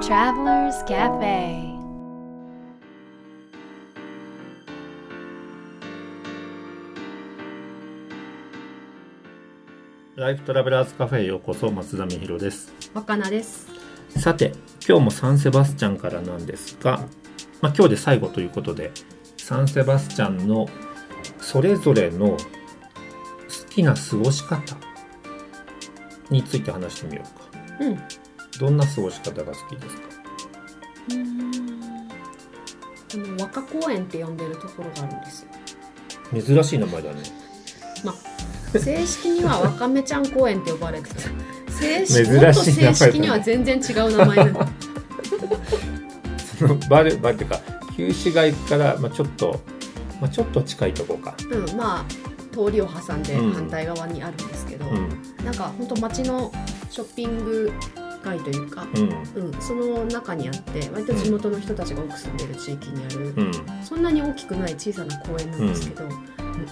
Traveler's Cafe。ライフトラベラーズカフェへようこそ。松田美弘です。若菜です。さて今日もサンセバスチャンからなんですが、今日で最後ということで、サンセバスチャンのそれぞれの好きな過ごし方について話してみようか。どんな過ごし方が好きですか？若公園って呼んでるところがあるんですよ。珍しい名前だね。正式にはわかめちゃん公園って呼ばれてた。正式には全然違う名前なんだ。そのバルっていうか、旧市街から、ちょっと近いとこか。通りを挟んで反対側にあるんですけど、なんか本当街のショッピング街というか、その中にあって、割と地元の人たちが多く住んでる地域にある、そんなに大きくない小さな公園なんですけど、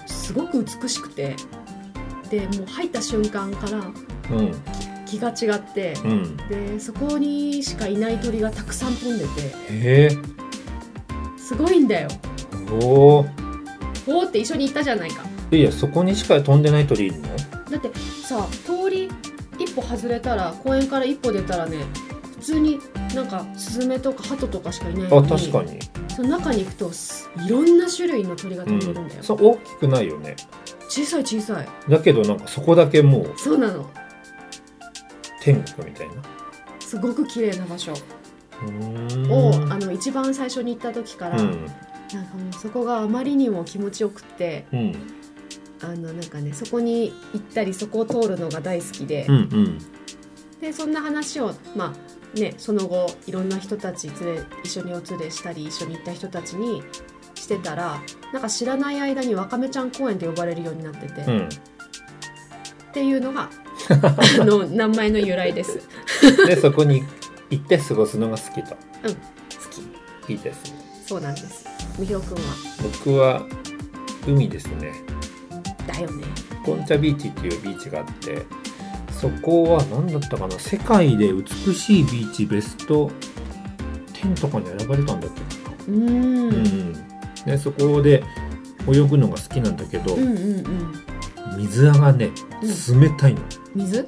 すごく美しくて。でもう入った瞬間から、気が違って、でそこにしかいない鳥がたくさん飛んでて、すごいんだよ。おーって一緒に行ったじゃないか。いやそこにしか飛んでない鳥いるの？だってさ、通り一歩外れたら、公園から一歩出たらね、普通になんかスズメとかハトとかしかいないのに、確かにその中に行くといろんな種類の鳥が飛んでるんだよ。そう、大きくないよね。小さい。だけどなんかそこだけもうそうなの、天国みたいな、すごく綺麗な場所を一番最初に行った時から、なんかもうそこがあまりにも気持ちよくって、なんかね、そこに行ったりそこを通るのが大好きで、でそんな話をその後いろんな人たち一緒にお連れしたり一緒に行った人たちにしてたら、なんか知らない間にわかめちゃん公園って呼ばれるようになってて、っていうのが名前の由来です。でそこに行って過ごすのが好きと。好きいいですね。そうなんです。みひろくんは？僕は海ですね。だよね。コンチャビーチっていうビーチがあって、そこは何だったかな、世界で美しいビーチベスト10とかに選ばれたんだっけ。でそこで泳ぐのが好きなんだけど、水がね、冷たいの。水？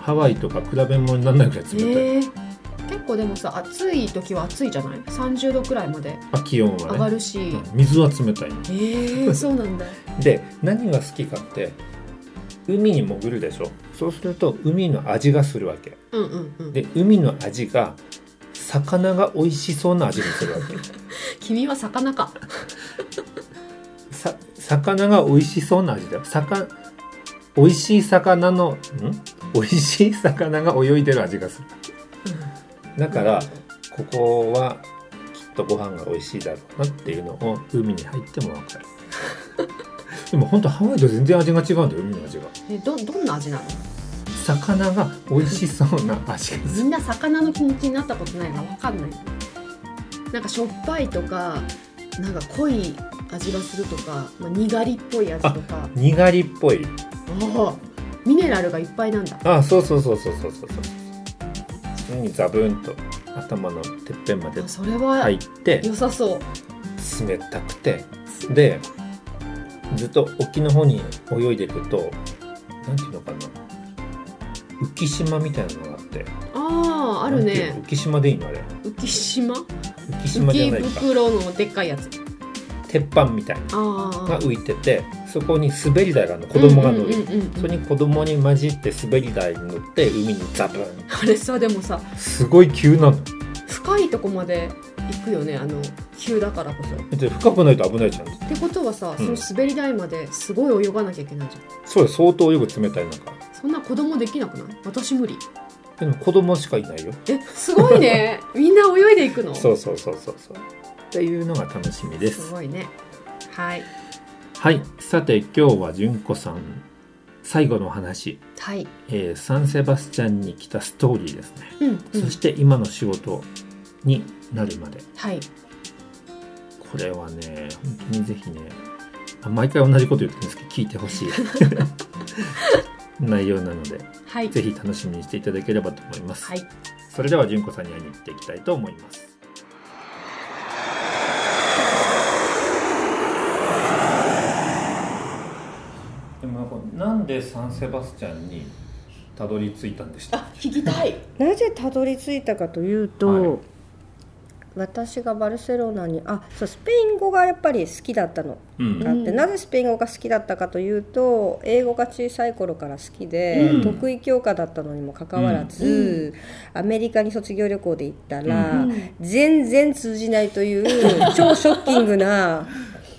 ハワイとか比べ物にならないくらい冷たい。結構でもさ、暑い時は暑いじゃない？30度くらいまで気温は上がるし、水は冷たいの。そうなんだ。で何が好きかって、海に潜るでしょ。そうすると海の味がするわけ、で海の味が、魚が美味しそうな味がするわけ。君は魚か。魚が美味しそうな味だよ。美味しい魚が泳いでる味がする。だから、ここはきっとご飯が美味しいだろうなっていうのを海に入っても分かる。でも本当ハワイと全然味が違うんだよ、海の味が。どんな味なの？魚が美味しそうな味がする。みんな魚の気持ちになったことないから分かんない。なんかしょっぱいとか、なんか濃い味がするとか、にがりっぽい味とか。にがりっぽい。ミネラルがいっぱいなんだ。そう。にザブンと頭のてっぺんまで入って。良さそう。冷たくて、でずっと沖の方に泳いでいくと、なんていうのかな、浮島みたいなのがあって。あるね。浮島でいいのあれ？浮島じゃないか。浮袋のでっかいやつ。鉄板みたいなが浮いてて、そこに滑り台があるの。子供が乗る。それに子供に混じって滑り台に乗って海にザブン。あれさ、でもさ、すごい急なの。深いとこまで行くよね。急だからこそ。深くないと危ないじゃん。ってことはさ、その滑り台まですごい泳がなきゃいけないじゃん。そう、相当泳ぐ、冷たい中。そんな子供できなくない？私無理。でも子供しかいないよ。すごいね。みんな泳いでいくの？そう。っていうのが楽しみです。すごいね。はい。さて今日は純子さん最後のお話、サンセバスチャンに来たストーリーですね。そして今の仕事になるまで。これはね、本当にぜひね、毎回同じこと言ってるんですけど聞いてほしい内容なので、ぜひ楽しみにしていただければと思います。それでは純子さんに会いに行っていきたいと思います。でもなんでサンセバスチャンにたどり着いたんでしたっけ？聞きたい。なぜたどり着いたかというと、はい、私がバルセロナにスペイン語がやっぱり好きだったのがあって、なぜスペイン語が好きだったかというと、英語が小さい頃から好きで、得意教科だったのにもかかわらず、アメリカに卒業旅行で行ったら、全然通じないという超ショッキングな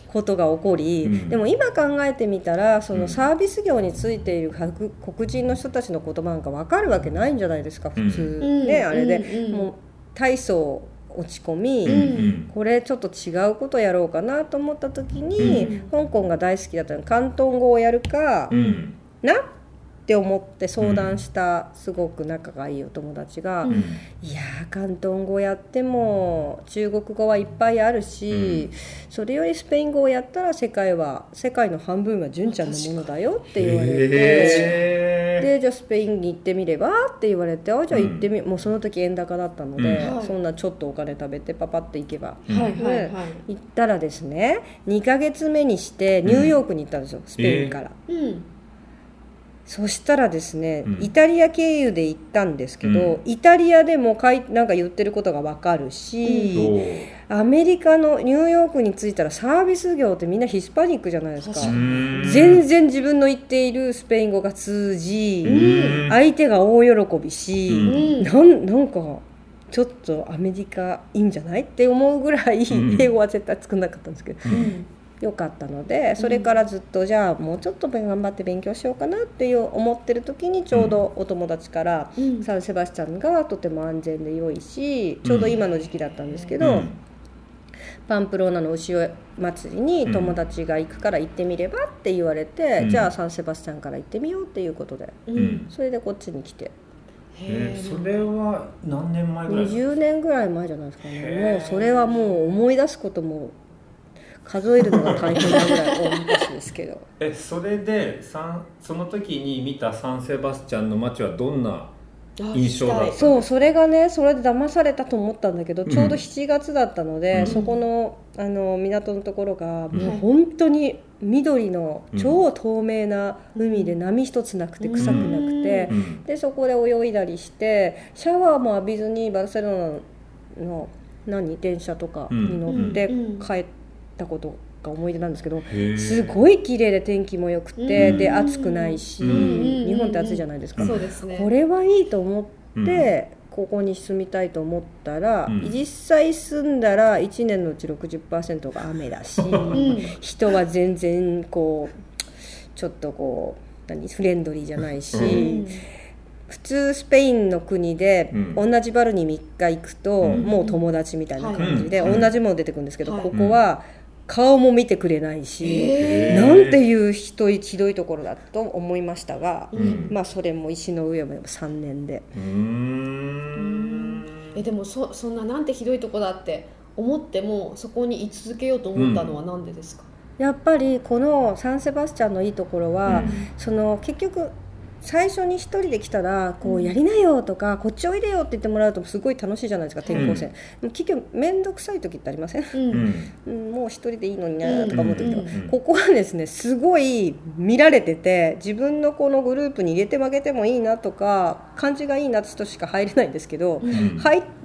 ことが起こり、でも今考えてみたら、そのサービス業についている黒人の人たちのことなんか分かるわけないんじゃないですか、普通ね。あれでもう大層落ち込み、これちょっと違うことやろうかなと思った時に、香港が大好きだったので広東語をやるかなって思って相談したすごく仲がいいお友達が、いや広東語やっても中国語はいっぱいあるし、それよりスペイン語をやったら世界の半分は純ちゃんのものだよって言われて、でじゃあスペインに行ってみればって言われて、じゃあ行ってみ、もうその時円高だったので、そんなちょっとお金食べてパパって行けば、行ったらですね、2ヶ月目にしてニューヨークに行ったんですよ、スペインから、そしたらですね、イタリア経由で行ったんですけど、イタリアでもなんか言ってることが分かるし、アメリカのニューヨークに着いたらサービス業ってみんなヒスパニックじゃないですか。全然自分の言っているスペイン語が通じ、相手が大喜びし、なんかちょっとアメリカいいんじゃないって思うぐらい、英語は絶対作んなかったんですけど、良かったので、それからずっとじゃあもうちょっと頑張って勉強しようかなっていう思ってる時に、ちょうどお友達から、サンセバスチャンがとても安全で良いし、ちょうど今の時期だったんですけど、パンプローナの牛祭りに友達が行くから行ってみればって言われて、じゃあサンセバスチャンから行ってみようっていうことで、それでこっちに来て。それは何年前ぐらいですか？20年ぐらい前じゃないですかね。もうそれはもう思い出すことも数えるのが大変なぐらい大昔ですけどそれでその時に見たサンセバスチャンの街はどんな印象だったの？そう、それがね、それで騙されたと思ったんだけど、ちょうど7月だったので、そこの、港のところがもう本当に緑の超透明な海で、波一つなくて臭くなくて、でそこで泳いだりして、シャワーも浴びずにバルセロナの電車とかに乗って帰ってたことが思い出なんですけど、すごい綺麗で天気も良くて、で暑くないし、日本って暑いじゃないですか。そうですね。これはいいと思って、ここに住みたいと思ったら、実際住んだら1年のうち 60% が雨だし、人は全然こうちょっとこうフレンドリーじゃないし、普通スペインの国で同じバルに3日行くと、もう友達みたいな感じで、同じもの出てくるんですけど、ここは顔も見てくれないし、なんていうひどいところだと思いましたが、それも石の上も3年で、でもそんななんてひどいとこだって思っても、そこに居続けようと思ったのはなんでですか？やっぱりこのサンセバスチャンのいいところは、その結局最初に一人で来たら、こうやりなよとか、こっちおいでよって言ってもらうとすごい楽しいじゃないですか、転校生。結局めんどくさい時ってありません？もう一人でいいのになとか思ってきた。ここはですね、すごい見られてて、自分のこのグループに入れて負けてもいいなとか、感じがいいなって人しか入れないんですけど、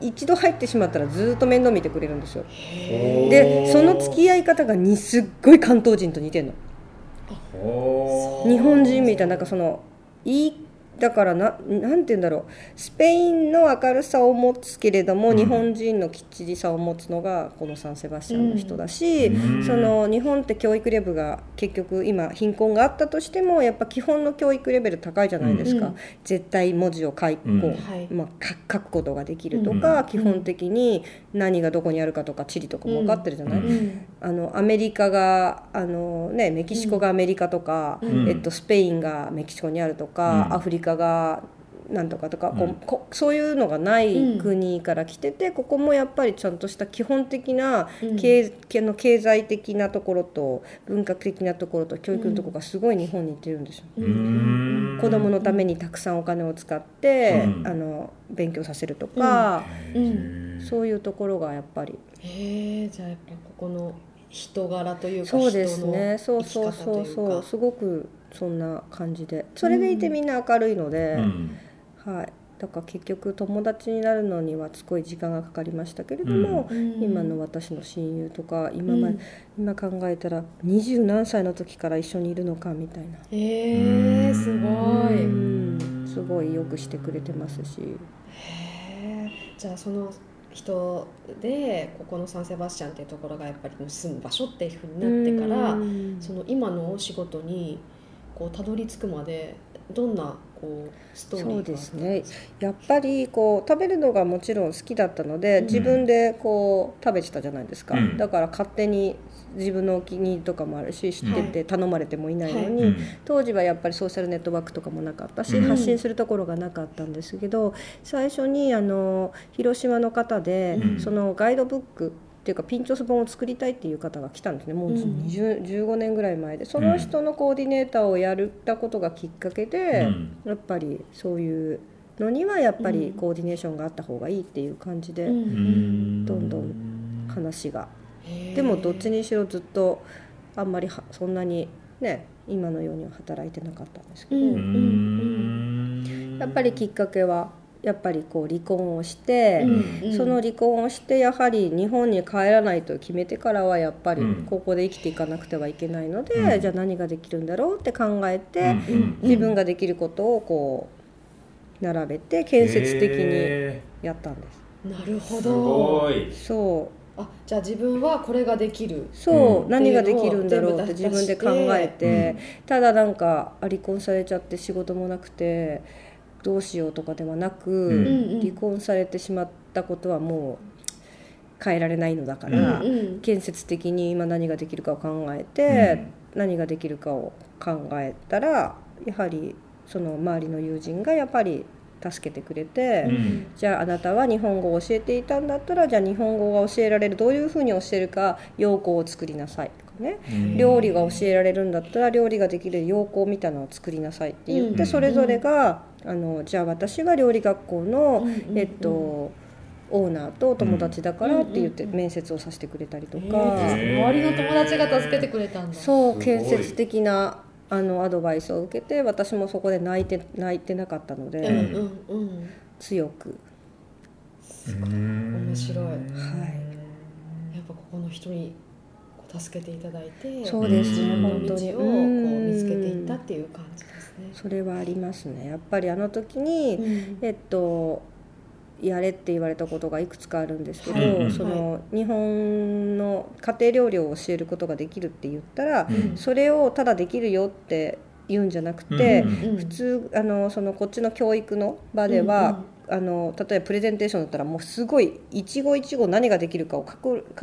一度入ってしまったらずっと面倒見てくれるんですよ。でその付き合い方がすっごい関東人と似てるの。日本人みたいな、なんかそのだからなんて言うんだろう、スペインの明るさを持つけれども、日本人のきっちりさを持つのがこのサンセバスチャンの人だし、その日本って教育レベルが結局今貧困があったとしても、やっぱ基本の教育レベル高いじゃないですか、絶対文字を書くことができるとか、基本的に何がどこにあるかとか地理とかも分かってるじゃない、アメリカがメキシコがアメリカとか、スペインがメキシコにあるとか、アフリカがなんとかとか、うん、こうそういうのがない国から来てて、うん、ここもやっぱりちゃんとした基本的な、うん、経済的なところと文化的なところと教育のところがすごい日本に似てるんですよ、うん、子どものためにたくさんお金を使って、うん、勉強させるとか、うんうん、そういうところがやっぱりじゃあやっぱここの人柄というかそうですね、人の生き方というかそうすごくそんな感じで、それでいてみんな明るいので、うん、はい、だから結局友達になるのにはすごい時間がかかりましたけれども、うん、今の私の親友とか 今考えたら20何歳の時から一緒にいるのかみたいな、すごい、うん、すごいよくしてくれてますし、じゃあその人でここのサンセバスチャンっていうところがやっぱり住む場所っていうふうになってから、うん、その今のお仕事にたどり着くまでどんなストーリーがあるんですか？そうですね、やっぱり食べるのがもちろん好きだったので、うん、自分で食べてたじゃないですか、うん、だから勝手に自分のお気に入りとかもあるし知ってて頼まれてもいないのに、はい、当時はやっぱりソーシャルネットワークとかもなかったし、うん、発信するところがなかったんですけど、最初に広島の方で、うん、そのガイドブックっていうかピンチョス本を作りたいっていう方が来たんですね、もう15年ぐらい前で、その人のコーディネーターをやったことがきっかけで、うん、やっぱりそういうのにはやっぱりコーディネーションがあった方がいいっていう感じで、うん、どんどん話が、でもどっちにしろずっとあんまりそんなにね今のようには働いてなかったんですけど、うんうん、やっぱりきっかけはやっぱり離婚をして、うんうん、その離婚をしてやはり日本に帰らないと決めてからはやっぱりここで生きていかなくてはいけないので、うん、じゃあ何ができるんだろうって考えて、うんうん、自分ができることを並べて建設的にやったんです、なるほど、すごい、そう、あ、じゃあ自分はこれができる、そう、うん、何ができるんだろうって自分で考えて、うん、ただなんか離婚されちゃって仕事もなくてどうしようとかではなく、うん、離婚されてしまったことはもう変えられないのだから、うん、建設的に今何ができるかを考えて、うん、何ができるかを考えたらやはりその周りの友人がやっぱり助けてくれて、うん、じゃああなたは日本語を教えていたんだったらじゃあ日本語が教えられるどういうふうに教えるか要項を作りなさいとかね、うん、料理が教えられるんだったら料理ができる要項みたいなのを作りなさいって言って、うん、それぞれがじゃあ私は料理学校の、うん、オーナーとお友達だからって言って面接をさせてくれたりとか、周りの友達が助けてくれたんだ、そう建設的なアドバイスを受けて私もそこで泣いてなかったので、うんうんうん、強く、すごい面白い、はい、やっぱここの人に助けていただいて、そうですね、本当に道を見つけていったっていう感じですね、それはありますね、やっぱりあの時に、うん、やれって言われたことがいくつかあるんですけど、はい、その日本の家庭料理を教えることができるって言ったら、うん、それをただできるよって言うんじゃなくて、うん、普通そのこっちの教育の場では、うん、例えばプレゼンテーションだったらもうすごい一期一会何ができるかを書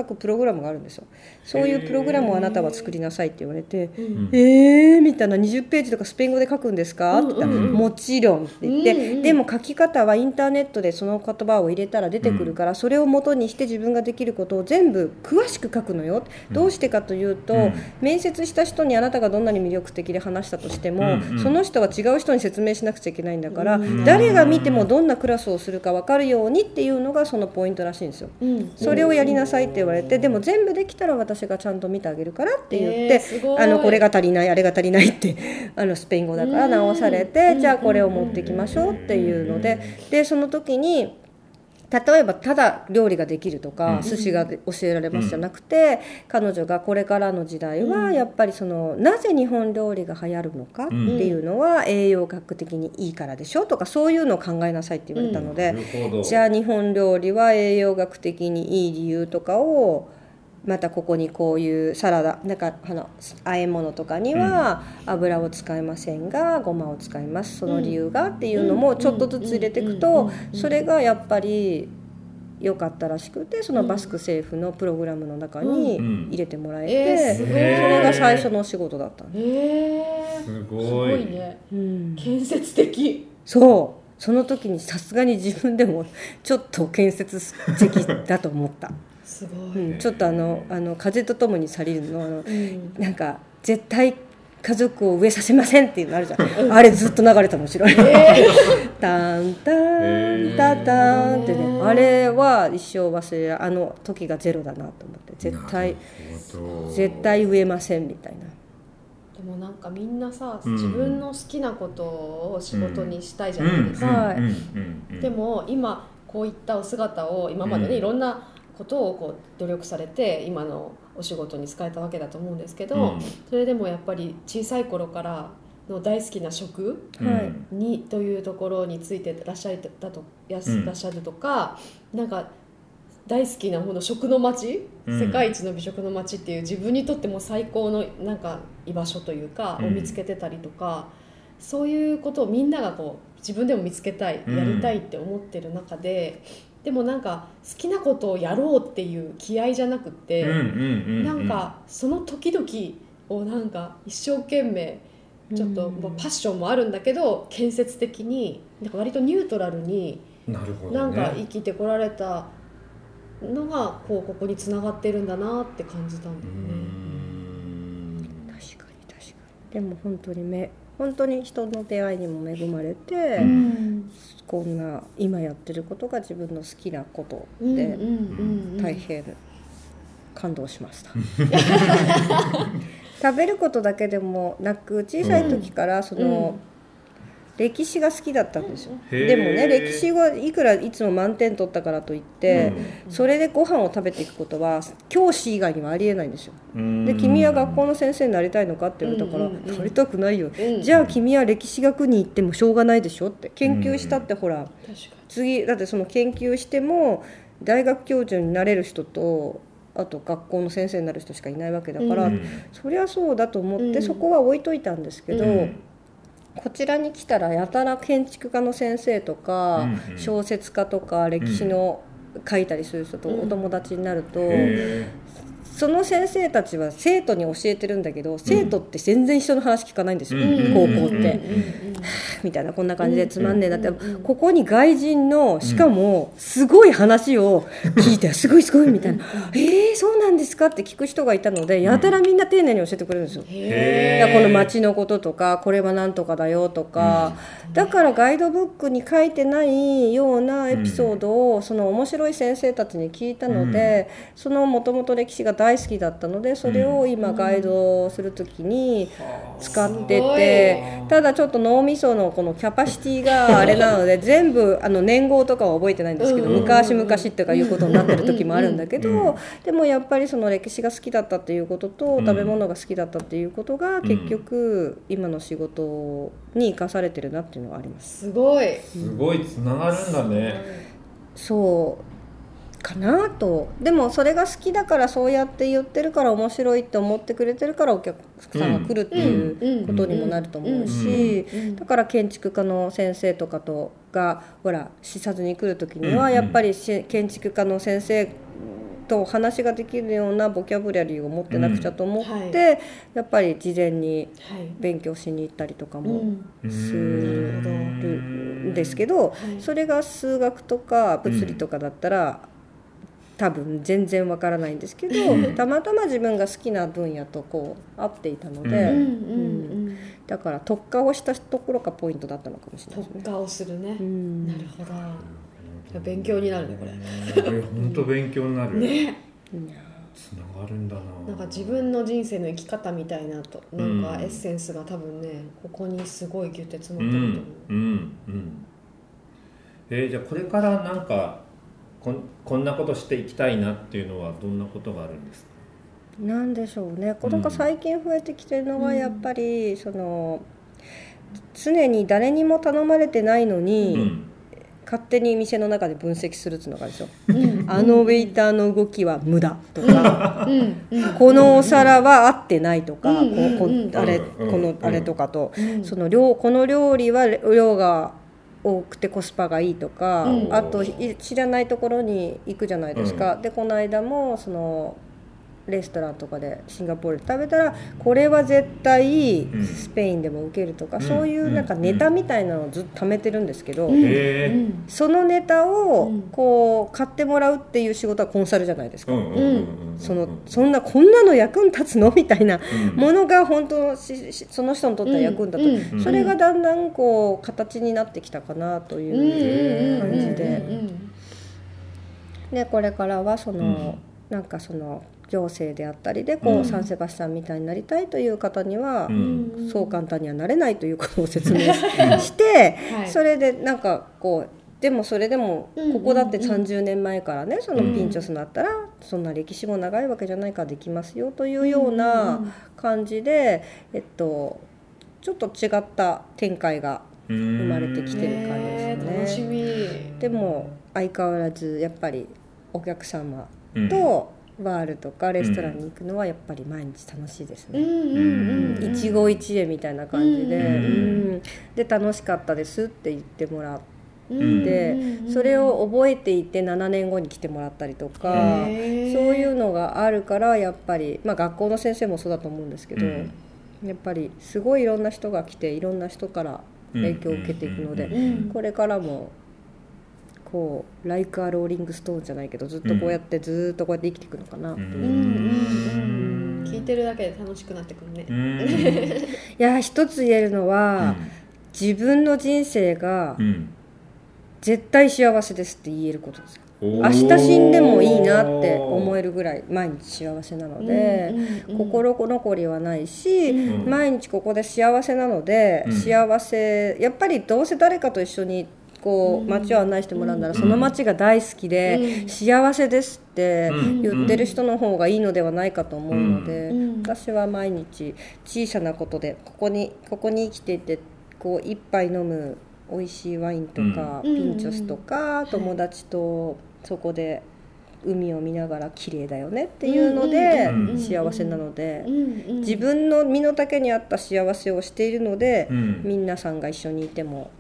くプログラムがあるんですよ、そういうプログラムをあなたは作りなさいって言われて、みたいな、20ページとかスペイン語で書くんですかって言ったら、うんうんうん、もちろんって言って、うんうん、でも書き方はインターネットでその言葉を入れたら出てくるから、それを元にして自分ができることを全部詳しく書くのよ、どうしてかというと、うん、面接した人にあなたがどんなに魅力的で話したとしても、うんうん、その人は違う人に説明しなくちゃいけないんだから、うん、誰が見てもどんなクラスをするか分かるようにっていうのがそのポイントらしいんですよ、うん、それをやりなさいって言われて、でも全部できたら私がちゃんと見てあげるからって言って、これが足りないあれが足りないってスペイン語だから直されて、じゃあこれを持ってきましょうっていうので、でその時に例えばただ料理ができるとか寿司が教えられますじゃなくて、彼女がこれからの時代はやっぱりなぜ日本料理が流行るのかっていうのは栄養学的にいいからでしょとか、そういうのを考えなさいって言われたので、じゃあ日本料理は栄養学的にいい理由とかをまたここにこういうサラダなんか和え物とかには油を使いませんがごまを使います、その理由がっていうのもちょっとずつ入れていくと、それがやっぱり良かったらしくて、そのバスク政府のプログラムの中に入れてもらえて、それが最初のお仕事だったんです。すごいね、建設的、そうその時にさすがに自分でもちょっと建設的だと思ったすごい、うん、ちょっと風とともに去りるのなんか絶対家族を飢えさせませんっていうのあるじゃん、うん、あれずっと流れたの後ろにタンタンタタンってね、あれは一生忘れる、あの時がゼロだなと思って、絶対飢えませんみたいな。でもなんかみんなさ、自分の好きなことを仕事にしたいじゃないですか、でも今こういったお姿を今までね、いろんなことをこう努力されて今のお仕事に使えたわけだと思うんですけど、それでもやっぱり小さい頃からの大好きな食に、というところについていらっしゃるとか、なんか大好きなこの食の街、世界一の美食の街っていう自分にとっても最高のなんか居場所というかを見つけてたりとか、そういうことをみんながこう自分でも見つけたい、やりたいって思ってる中で、でもなんか好きなことをやろうっていう気合じゃなくて、なんかその時々をなんか一生懸命ちょっとパッションもあるんだけど建設的に、なんか割とニュートラルになんか生きてこられたのがここに繋がってるんだなって感じたんだよね。確かに確かに。でも本当に人の出会いにも恵まれて、こんな今やってることが自分の好きなことで大変感動しました食べることだけでもなく、小さい時からその、歴史が好きだったんですよ。でもね、歴史はいくらいつも満点取ったからといって、それでご飯を食べていくことは教師以外にはありえないんですよ。で、君は学校の先生になりたいのかって言われたから、なりたくないよ、じゃあ君は歴史学に行ってもしょうがないでしょって、研究したってほら、次だって、その研究しても大学教授になれる人と、あと学校の先生になる人しかいないわけだから、そりゃそうだと思って、そこは置いといたんですけど、こちらに来たらやたら建築家の先生とか小説家とか歴史の書いたりする人とお友達になると、その先生たちは生徒に教えてるんだけど、生徒って全然人の話聞かないんですよ、高校ってみたいな、こんな感じでつまんねえなって、ここに外人の、しかもすごい話を聞いて、すごいすごいみたいなそうなんですかって聞く人がいたので、やたらみんな丁寧に教えてくれるんですよ。この町のこととか、これはなんとかだよとか、だからガイドブックに書いてないようなエピソードをその面白い先生たちに聞いたので、そのもともと歴史が大好きだったので、それを今ガイドするときに使ってて、ただちょっと脳みそのこのキャパシティがあれなので、全部年号とかは覚えてないんですけど、昔々とかいうことになってる時もあるんだけど、でもやっぱりその歴史が好きだったっていうことと、食べ物が好きだったっていうことが結局今の仕事に生かされてるなっていうのがあります。すごい。すごいつながるんだね。そう。かなと。でもそれが好きだから、そうやって言ってるから、面白いって思ってくれてるからお客さんが来るっていうことにもなると思うし、だから建築家の先生とかとがほら視察に来る時には、やっぱり建築家の先生と話ができるようなボキャブラリーを持ってなくちゃと思って、やっぱり事前に勉強しに行ったりとかもするんですけど、それが数学とか物理とかだったら多分全然わからないんですけど、たまたま自分が好きな分野とこう合っていたので、だから特化をしたところがポイントだったのかもしれないですね。特化をするね、なるほど。勉強になるね、これ本当勉強になるね。つながるんだな。なんか自分の人生の生き方みたいなと、なんかエッセンスが多分ね、ここにすごいギュッて詰まってると思う。じゃあこれからなんかこんなことしていきたいなっていうのはどんなことがあるんですか？なんでしょうね。これが最近増えてきてるのは、やっぱりその常に誰にも頼まれてないのに、勝手に店の中で分析するっていうのがあるでしょ、あのウェイターの動きは無駄とか、このお皿は合ってないとか、このあれとかと、そのこの料理は量が多くてコスパがいいとか、あと知らないところに行くじゃないですか、でこの間もそのレストランとかでシンガポールで食べたらこれは絶対スペインでも受けるとか、うん、そういうなんかネタみたいなのをずっと貯めてるんですけど、うん、そのネタをこう買ってもらうっていう仕事はコンサルじゃないですか、うん、そんなこんなの役に立つのみたいなものが本当その人にとっては役に立つ、うん、それがだんだんこう形になってきたかなという感じで、でこれからはその、うん、なんかその行政であったりでこう、うん、サンセバスチャンみたいになりたいという方には、うん、そう簡単にはなれないということを説明して、はい、それでなんかこうでもそれでもここだって30年前からねそのピンチョスだったらそんな歴史も長いわけじゃないからできますよというような感じで、ちょっと違った展開が生まれてきてる感じですね。楽しみ。でも相変わらずやっぱりお客様とバールとかレストランに行くのはやっぱり毎日楽しいですね、一期一会みたいな感じで、で楽しかったですって言ってもらってで、それを覚えていて7年後に来てもらったりとか、そういうのがあるからやっぱり、まあ、学校の先生もそうだと思うんですけど、やっぱりすごいいろんな人が来ていろんな人から影響を受けていくので、これからもこうライクアローリングストーンじゃないけどずっとこうやってずっとこうやって生きていくのかなっていう、聞いてるだけで楽しくなってくるね、いや一つ言えるのは、自分の人生が、絶対幸せですって言えることです。明日死んでもいいなって思えるぐらい毎日幸せなので、心残りはないし、毎日ここで幸せなので、幸せやっぱりどうせ誰かと一緒にこう街を案内してもらうなら、その街が大好きで、幸せですって言ってる人の方がいいのではないかと思うので、私は毎日小さなことでここに生きていて、こう一杯飲む美味しいワインとか、ピンチョスとか、友達とそこで海を見ながら綺麗だよねっていうので幸せなので、自分の身の丈に合った幸せをしているので、皆さんが一緒にいても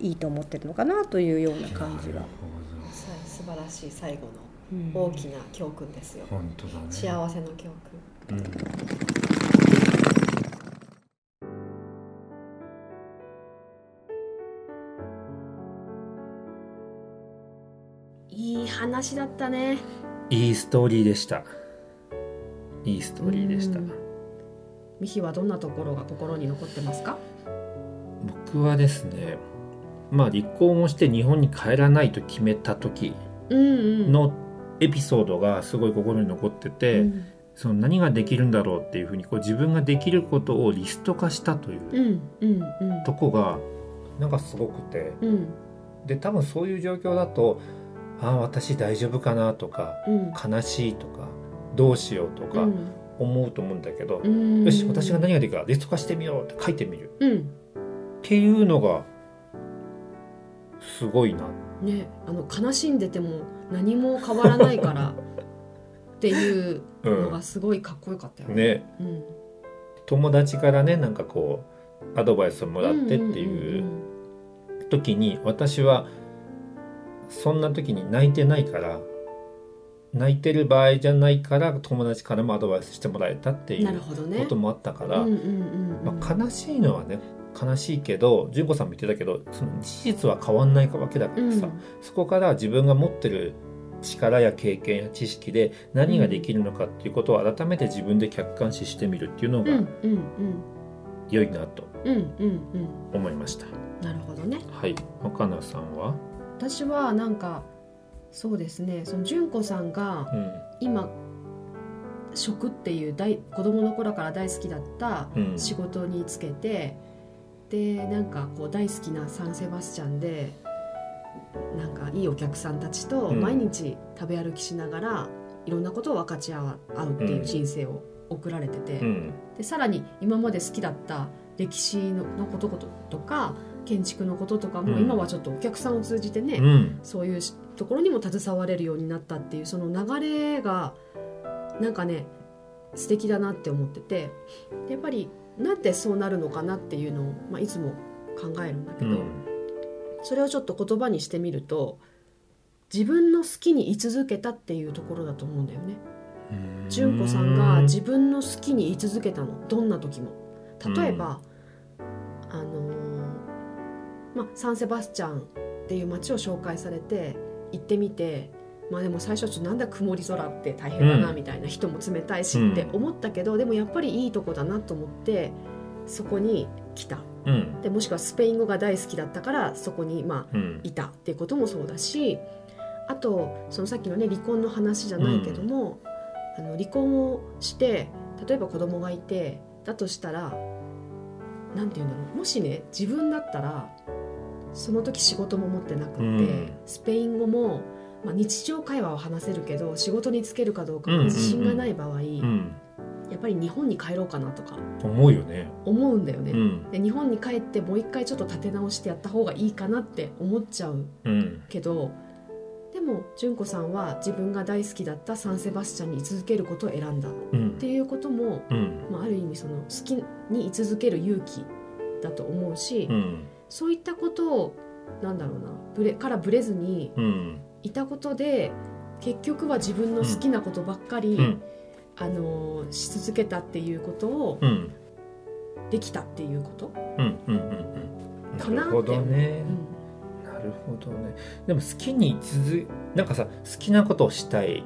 いいと思ってるのかなというような感じが、素晴らしい最後の大きな教訓ですよ、本当だね、幸せの教訓、いい話だったね。いいストーリーでした。いいストーリーでした。ミヒはどんなところが心に残ってますか？僕はですね、まあ離婚をして日本に帰らないと決めた時のエピソードがすごい心に残ってて、その何ができるんだろうっていうふうにこう自分ができることをリスト化したというとこがなんかすごくて、で多分そういう状況だと。あ私大丈夫かなとか、悲しいとかどうしようとか思うと思うんだけど、よし私が何ができるかリスト化してみようって書いてみる、っていうのがすごいな、ね、悲しんでても何も変わらないからっていうのがすごいかっこよかったよね、友達からねなんかこうアドバイスをもらってっていう時に、私はそんな時に泣いてないから、泣いてる場合じゃないから友達からもアドバイスしてもらえたっていうこともあったから、悲しいのはね悲しいけど、純子さんも言ってたけどその事実は変わんないわけだからさ、そこから自分が持ってる力や経験や知識で何ができるのかっていうことを改めて自分で客観視してみるっていうのが良いなと思いました。なるほどね。はい、若菜さんは？私はなんかそうですね、その純子さんが今、食っていう子供の頃から大好きだった仕事につけて、でなんかこう大好きなサンセバスチャンでなんかいいお客さんたちと毎日食べ歩きしながらいろんなことを分かち合うっていう人生を送られてて、でさらに今まで好きだった歴史のこととか建築のこととかも今はちょっとお客さんを通じてね、そういうところにも携われるようになったっていう、その流れがなんかね素敵だなって思ってて、やっぱりなんでそうなるのかなっていうのを、まあ、いつも考えるんだけど、それをちょっと言葉にしてみると自分の好きに居続けたっていうところだと思うんだよね。純子さんが自分の好きに言い続けたの、どんな時も。例えば、サンセバスチャンっていう街を紹介されて行ってみて、まあ、でも最初ちょっとなんだ曇り空って大変だなみたいな、人も冷たいしって思ったけど、でもやっぱりいいとこだなと思ってそこに来た、でもしくはスペイン語が大好きだったからそこにまあいたっていうこともそうだし、あとそのさっきのね離婚の話じゃないけども、離婚をして例えば子供がいてだとしたらなんていうんだろう、もしね自分だったらその時仕事も持ってなくて、スペイン語もまあ、日常会話を話せるけど仕事に就けるかどうか自信がない場合、やっぱり日本に帰ろうかなとか思うよね、思うんだよね、で日本に帰ってもう一回ちょっと立て直してやった方がいいかなって思っちゃうけど、でも純子さんは自分が大好きだったサンセバスチャンに居続けることを選んだ、っていうことも、まあ、ある意味その好きに居続ける勇気だと思うし、そういったことをなんだろうなからブレずに、いたことで結局は自分の好きなことばっかり、し続けたっていうことを、できたっていうことかなって。なるほどね、なるほどね。でも好きになんかさ、好きなことをしたい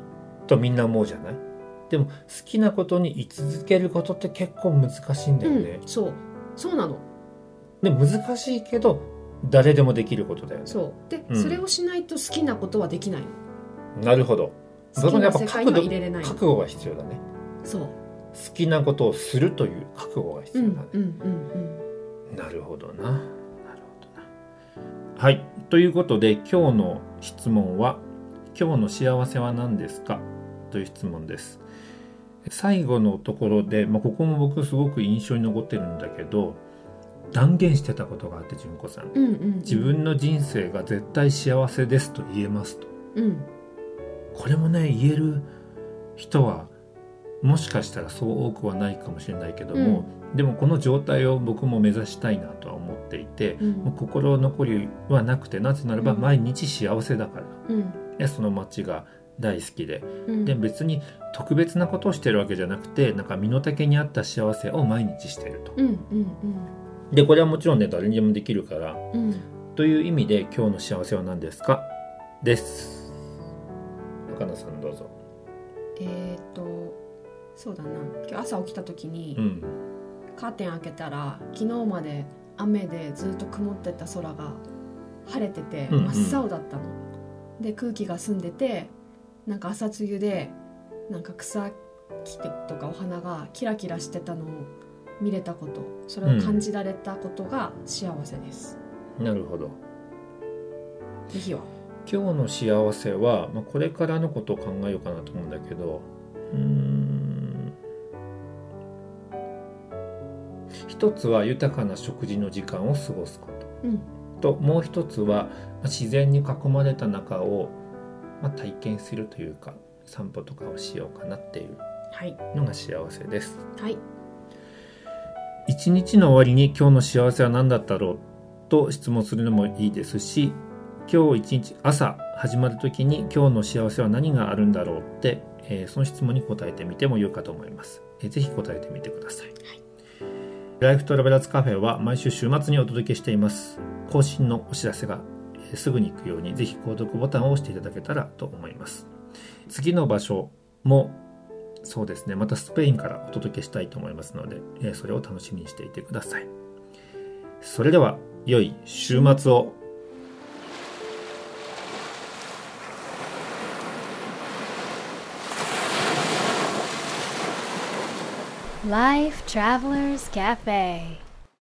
とみんな思うじゃない。でも好きなことに居続けることって結構難しいんだよね、そうなの。でも難しいけど誰でもできることだよね。そうで、それをしないと好きなことはできない。なるほど。そこにやっぱ覚悟が必要だね。そう、好きなことをするという覚悟が必要だね、なるほどな、なるほどな。はい、ということで今日の質問は、今日の幸せは何ですかという質問です。最後のところで、ここも僕すごく印象に残ってるんだけど、断言してたことがあって、純子さん、自分の人生が絶対幸せですと言えますと、これもね言える人はもしかしたらそう多くはないかもしれないけども、でもこの状態を僕も目指したいなとは思っていて、もう心残りはなくて、なぜならば毎日幸せだから、その街が大好きで、で別に特別なことをしてるわけじゃなくて、なんか身の丈に合った幸せを毎日してると、でこれはもちろんね誰にでもできるから、という意味で今日の幸せは何ですかです。中野さんどうぞ。そうだな、今日朝起きた時に、カーテン開けたら昨日まで雨でずっと曇ってた空が晴れてて真っ青だったの、で空気が澄んでて、なんか朝露でなんか草木とかお花がキラキラしてたのを見れたこと、それを感じられたことが幸せです、なるほど。次は今日の幸せは、これからのことを考えようかなと思うんだけど、一つは豊かな食事の時間を過ごすこと、ともう一つは自然に囲まれた中を、体験するというか散歩とかをしようかなっていうのが幸せです、一日の終わりに今日の幸せは何だったろうと質問するのもいいですし、今日一日朝始まる時に今日の幸せは何があるんだろうって、その質問に答えてみてもよいかと思います、ぜひ答えてみてください、ライフトラベラーズカフェは毎週週末にお届けしています。更新のお知らせがすぐに行くようにぜひ購読ボタンを押していただけたらと思います。次の場所もそうですね、またスペインからお届けしたいと思いますので、それを楽しみにしていてください。それでは良い週末を。Life Travelers Cafe